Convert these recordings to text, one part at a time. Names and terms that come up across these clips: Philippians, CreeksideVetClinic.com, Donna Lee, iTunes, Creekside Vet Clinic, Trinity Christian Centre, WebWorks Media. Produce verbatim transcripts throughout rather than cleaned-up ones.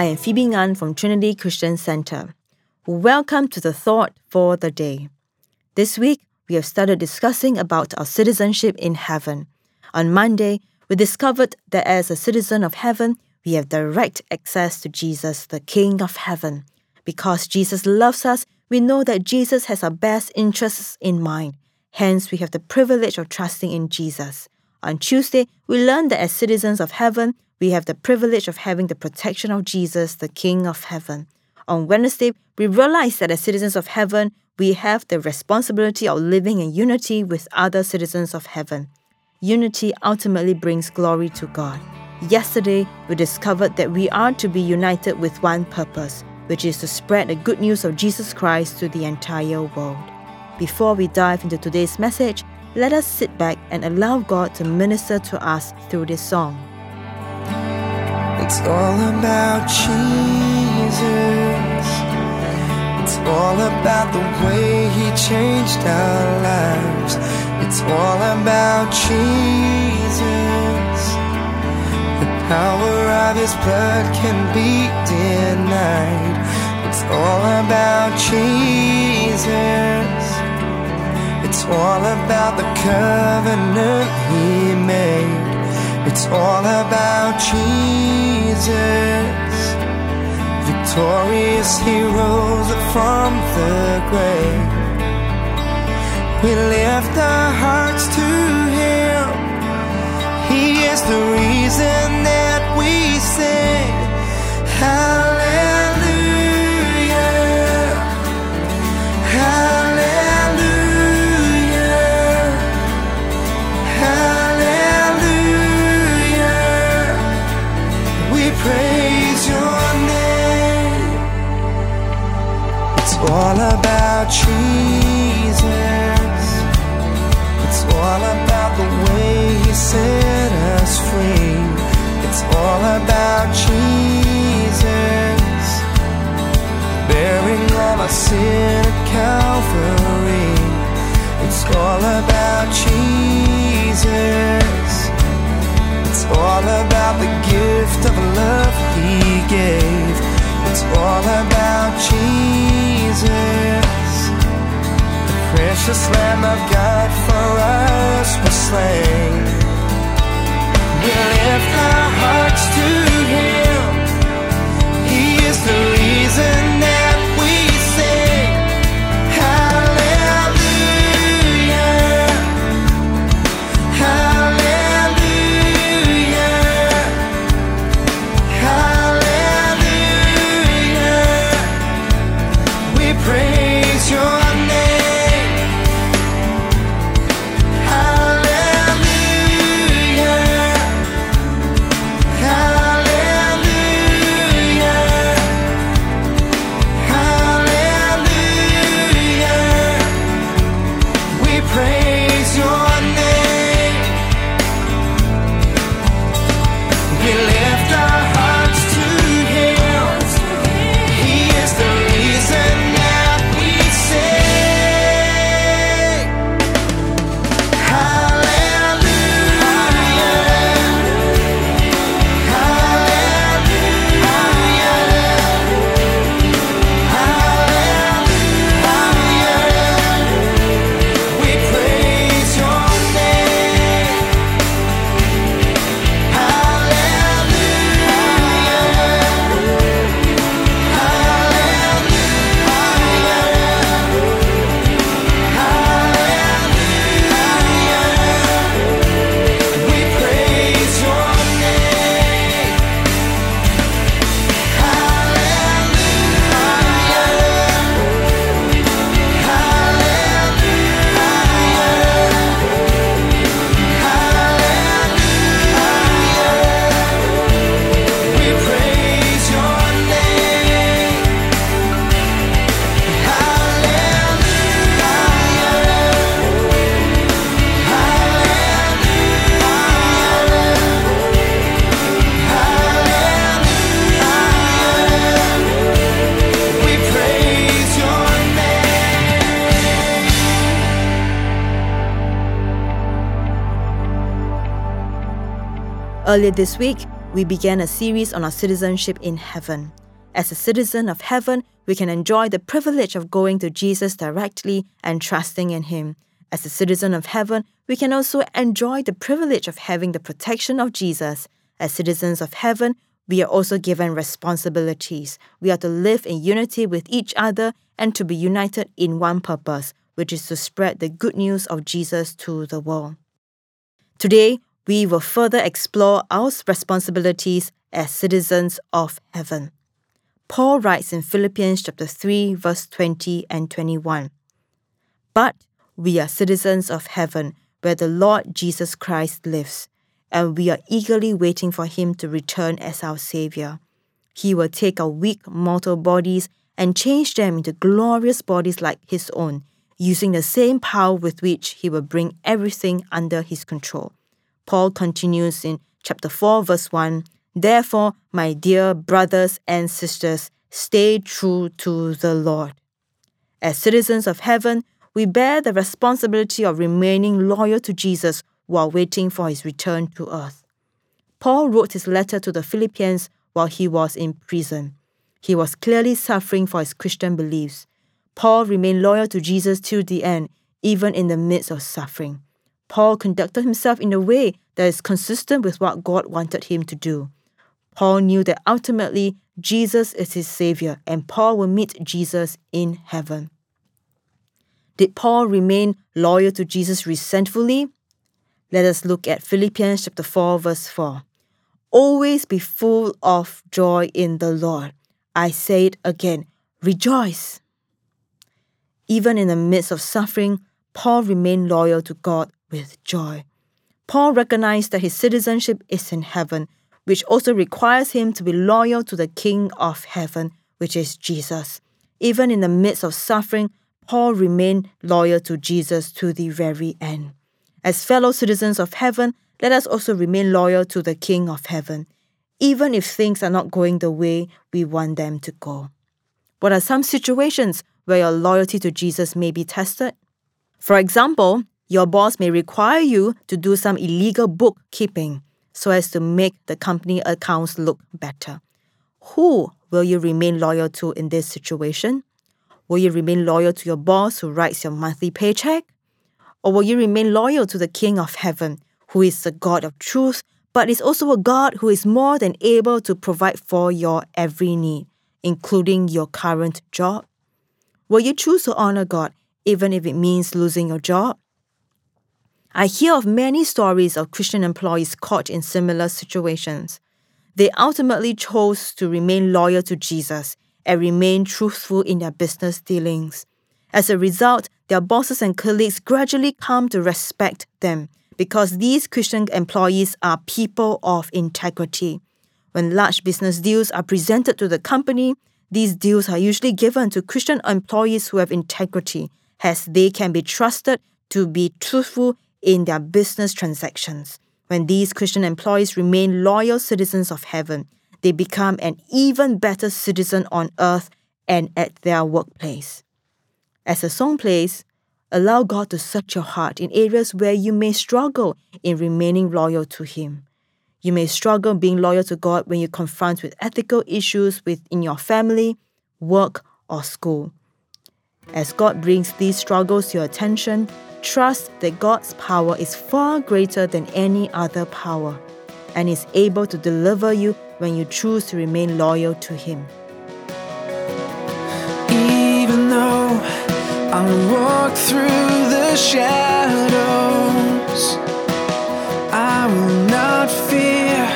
I am Phoebe Ngan from Trinity Christian Centre. Welcome to the Thought for the Day. This week, we have started discussing about our citizenship in heaven. On Monday, we discovered that as a citizen of heaven, we have direct access to Jesus, the King of heaven. Because Jesus loves us, we know that Jesus has our best interests in mind. Hence, we have the privilege of trusting in Jesus. On Tuesday, we learned that as citizens of heaven, we have the privilege of having the protection of Jesus, the King of heaven. On Wednesday, we realized that as citizens of heaven, we have the responsibility of living in unity with other citizens of heaven. Unity ultimately brings glory to God. Yesterday, we discovered that we are to be united with one purpose, which is to spread the good news of Jesus Christ to the entire world. Before we dive into today's message, let us sit back and allow God to minister to us through this song. It's all about Jesus. It's all about the way He changed our lives. It's all about Jesus. The power of His blood can be denied. It's all about Jesus. It's all about the covenant He made. It's all about Jesus. Victorious He rose up from the grave. We lift our hearts to Him. He is the reason that we sing hallelujah, hallelujah. All about Jesus. It's all about the way He set us free. It's all about Jesus, bearing all our sin at Calvary. It's all about Jesus. It's all about the gift of love He gave. It's all about Jesus. Jesus, the precious Lamb of God for us was slain. We lift our hearts to Him. He is the reason that we sing hallelujah, hallelujah, hallelujah. Praise Your name, hallelujah, hallelujah, hallelujah. We praise Your name. We lift our hearts to Him. He is the reason. Earlier this week, we began a series on our citizenship in heaven. As a citizen of heaven, we can enjoy the privilege of going to Jesus directly and trusting in Him. As a citizen of heaven, we can also enjoy the privilege of having the protection of Jesus. As citizens of heaven, we are also given responsibilities. We are to live in unity with each other and to be united in one purpose, which is to spread the good news of Jesus to the world. Today, we will further explore our responsibilities as citizens of heaven. Paul writes in Philippians chapter three, verse twenty and twenty-one, "But we are citizens of heaven, where the Lord Jesus Christ lives, and we are eagerly waiting for Him to return as our Saviour. He will take our weak mortal bodies and change them into glorious bodies like His own, using the same power with which He will bring everything under His control." Paul continues in chapter four, verse one, "Therefore, my dear brothers and sisters, stay true to the Lord." As citizens of heaven, we bear the responsibility of remaining loyal to Jesus while waiting for His return to earth. Paul wrote his letter to the Philippians while he was in prison. He was clearly suffering for his Christian beliefs. Paul remained loyal to Jesus till the end, even in the midst of suffering. Paul conducted himself in a way that is consistent with what God wanted him to do. Paul knew that ultimately Jesus is his Savior, and Paul will meet Jesus in heaven. Did Paul remain loyal to Jesus resentfully? Let us look at Philippians chapter four, verse four. "Always be full of joy in the Lord. I say it again, rejoice." Even in the midst of suffering, Paul remained loyal to God with joy. Paul recognized that his citizenship is in heaven, which also requires him to be loyal to the King of heaven, which is Jesus. Even in the midst of suffering, Paul remained loyal to Jesus to the very end. As fellow citizens of heaven, let us also remain loyal to the King of heaven, even if things are not going the way we want them to go. What are some situations where your loyalty to Jesus may be tested? For example, your boss may require you to do some illegal bookkeeping so as to make the company accounts look better. Who will you remain loyal to in this situation? Will you remain loyal to your boss who writes your monthly paycheck? Or will you remain loyal to the King of heaven, who is the God of truth, but is also a God who is more than able to provide for your every need, including your current job? Will you choose to honor God, even if it means losing your job? I hear of many stories of Christian employees caught in similar situations. They ultimately chose to remain loyal to Jesus and remain truthful in their business dealings. As a result, their bosses and colleagues gradually come to respect them because these Christian employees are people of integrity. When large business deals are presented to the company, these deals are usually given to Christian employees who have integrity, as they can be trusted to be truthful in their business transactions. When these Christian employees remain loyal citizens of heaven, they become an even better citizen on earth and at their workplace. As the song plays, allow God to search your heart in areas where you may struggle in remaining loyal to Him. You may struggle being loyal to God when you're confronted with ethical issues within your family, work, or school. As God brings these struggles to your attention, trust that God's power is far greater than any other power and is able to deliver you when you choose to remain loyal to Him. Even though I walk through the shadows, I will not fear.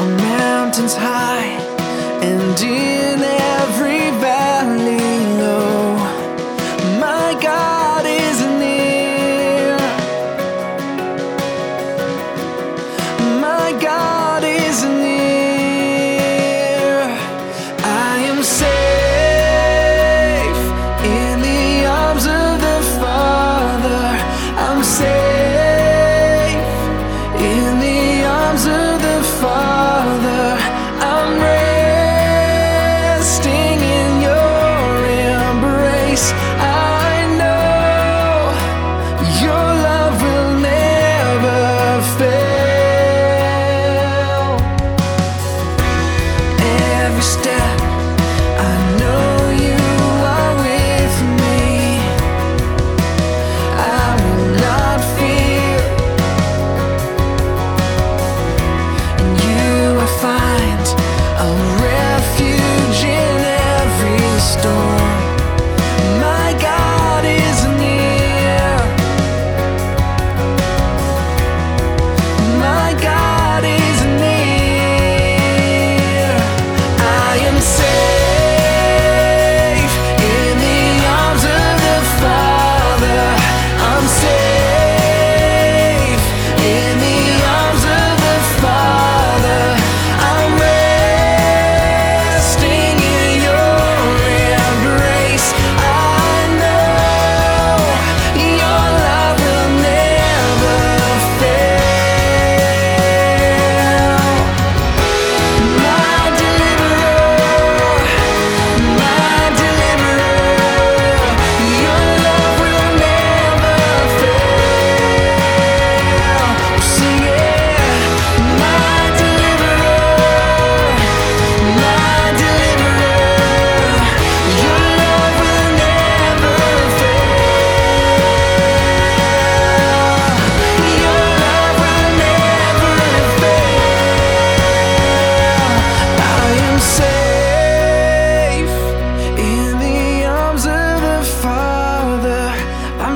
On mountains high and in every valley, safe in the arms of the Father.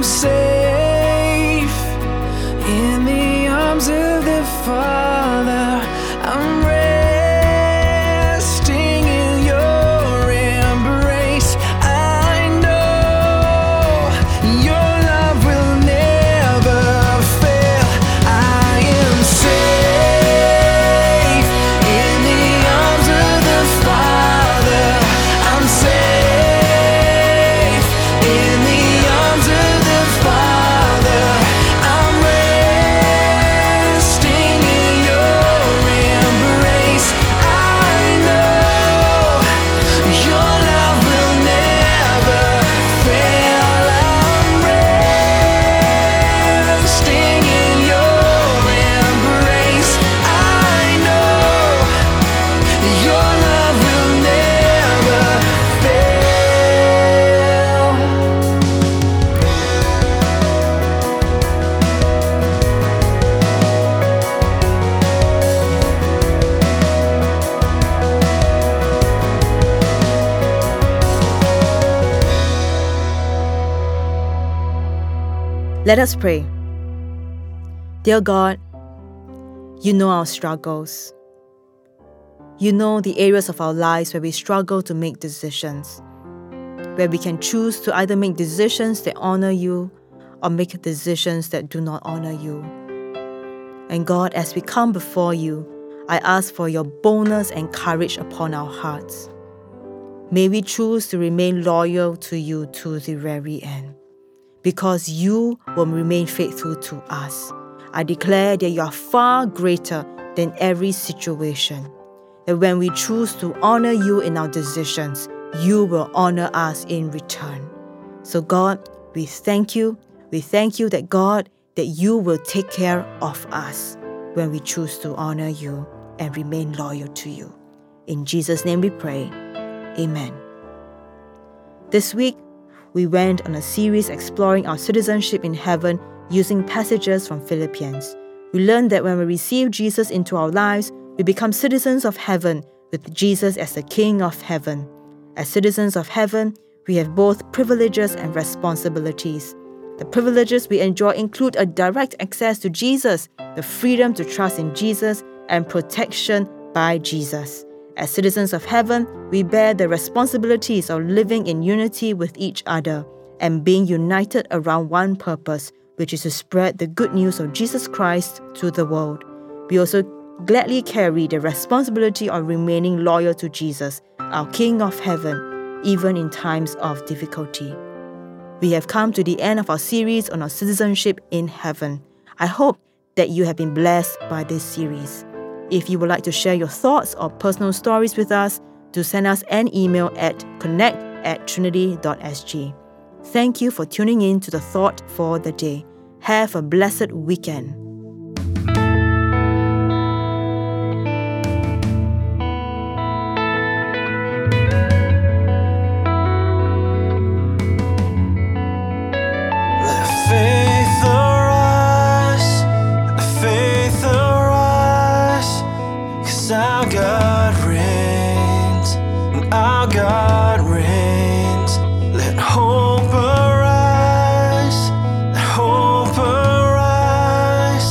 safe in the arms of the Father. I'm resting in your embrace. I know your love will never fail. I am safe in the arms of the Father. I'm safe in the arms of the Father. I'm resting in your embrace. I know your love will never fail. I'm resting in your embrace. I know your love will never fail. Let us pray. Dear God, you know our struggles. You know the areas of our lives where we struggle to make decisions, where we can choose to either make decisions that honour you or make decisions that do not honour you. And God, as we come before you, I ask for your boldness and courage upon our hearts. May we choose to remain loyal to you to the very end, because you will remain faithful to us. I declare that you are far greater than every situation, that when we choose to honour you in our decisions, you will honour us in return. So God, we thank you. We thank you that God, that you will take care of us when we choose to honour you and remain loyal to you. In Jesus' name we pray. Amen. This week, we went on a series exploring our citizenship in heaven using passages from Philippians. We learned that when we receive Jesus into our lives, we become citizens of heaven with Jesus as the King of heaven. As citizens of heaven, we have both privileges and responsibilities. The privileges we enjoy include a direct access to Jesus, the freedom to trust in Jesus, and protection by Jesus. As citizens of heaven, we bear the responsibilities of living in unity with each other and being united around one purpose, which is to spread the good news of Jesus Christ to the world. We also gladly carry the responsibility of remaining loyal to Jesus, our King of heaven, even in times of difficulty. We have come to the end of our series on our citizenship in heaven. I hope that you have been blessed by this series. If you would like to share your thoughts or personal stories with us, do send us an email at connect at trinity dot s g. Thank you for tuning in to The Thought for the Day. Have a blessed weekend. Hope arise, let hope arise,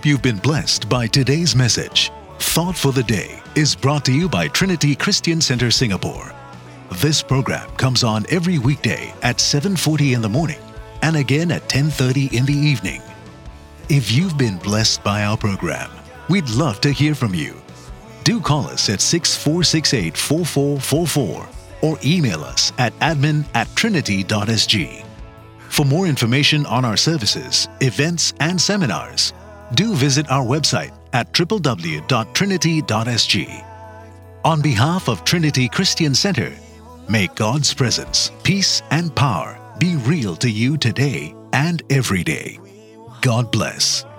hope you've been blessed by today's message. Thought for the Day is brought to you by Trinity Christian Centre, Singapore. This program comes on every weekday at seven forty in the morning and again at ten thirty in the evening. If you've been blessed by our program, we'd love to hear from you. Do call us at six four six eight, four four four four or email us at admin at trinity.sg. For more information on our services, events, and seminars, do visit our website at w w w dot trinity dot s g. On behalf of Trinity Christian Centre, may God's presence, peace, and power be real to you today and every day. God bless.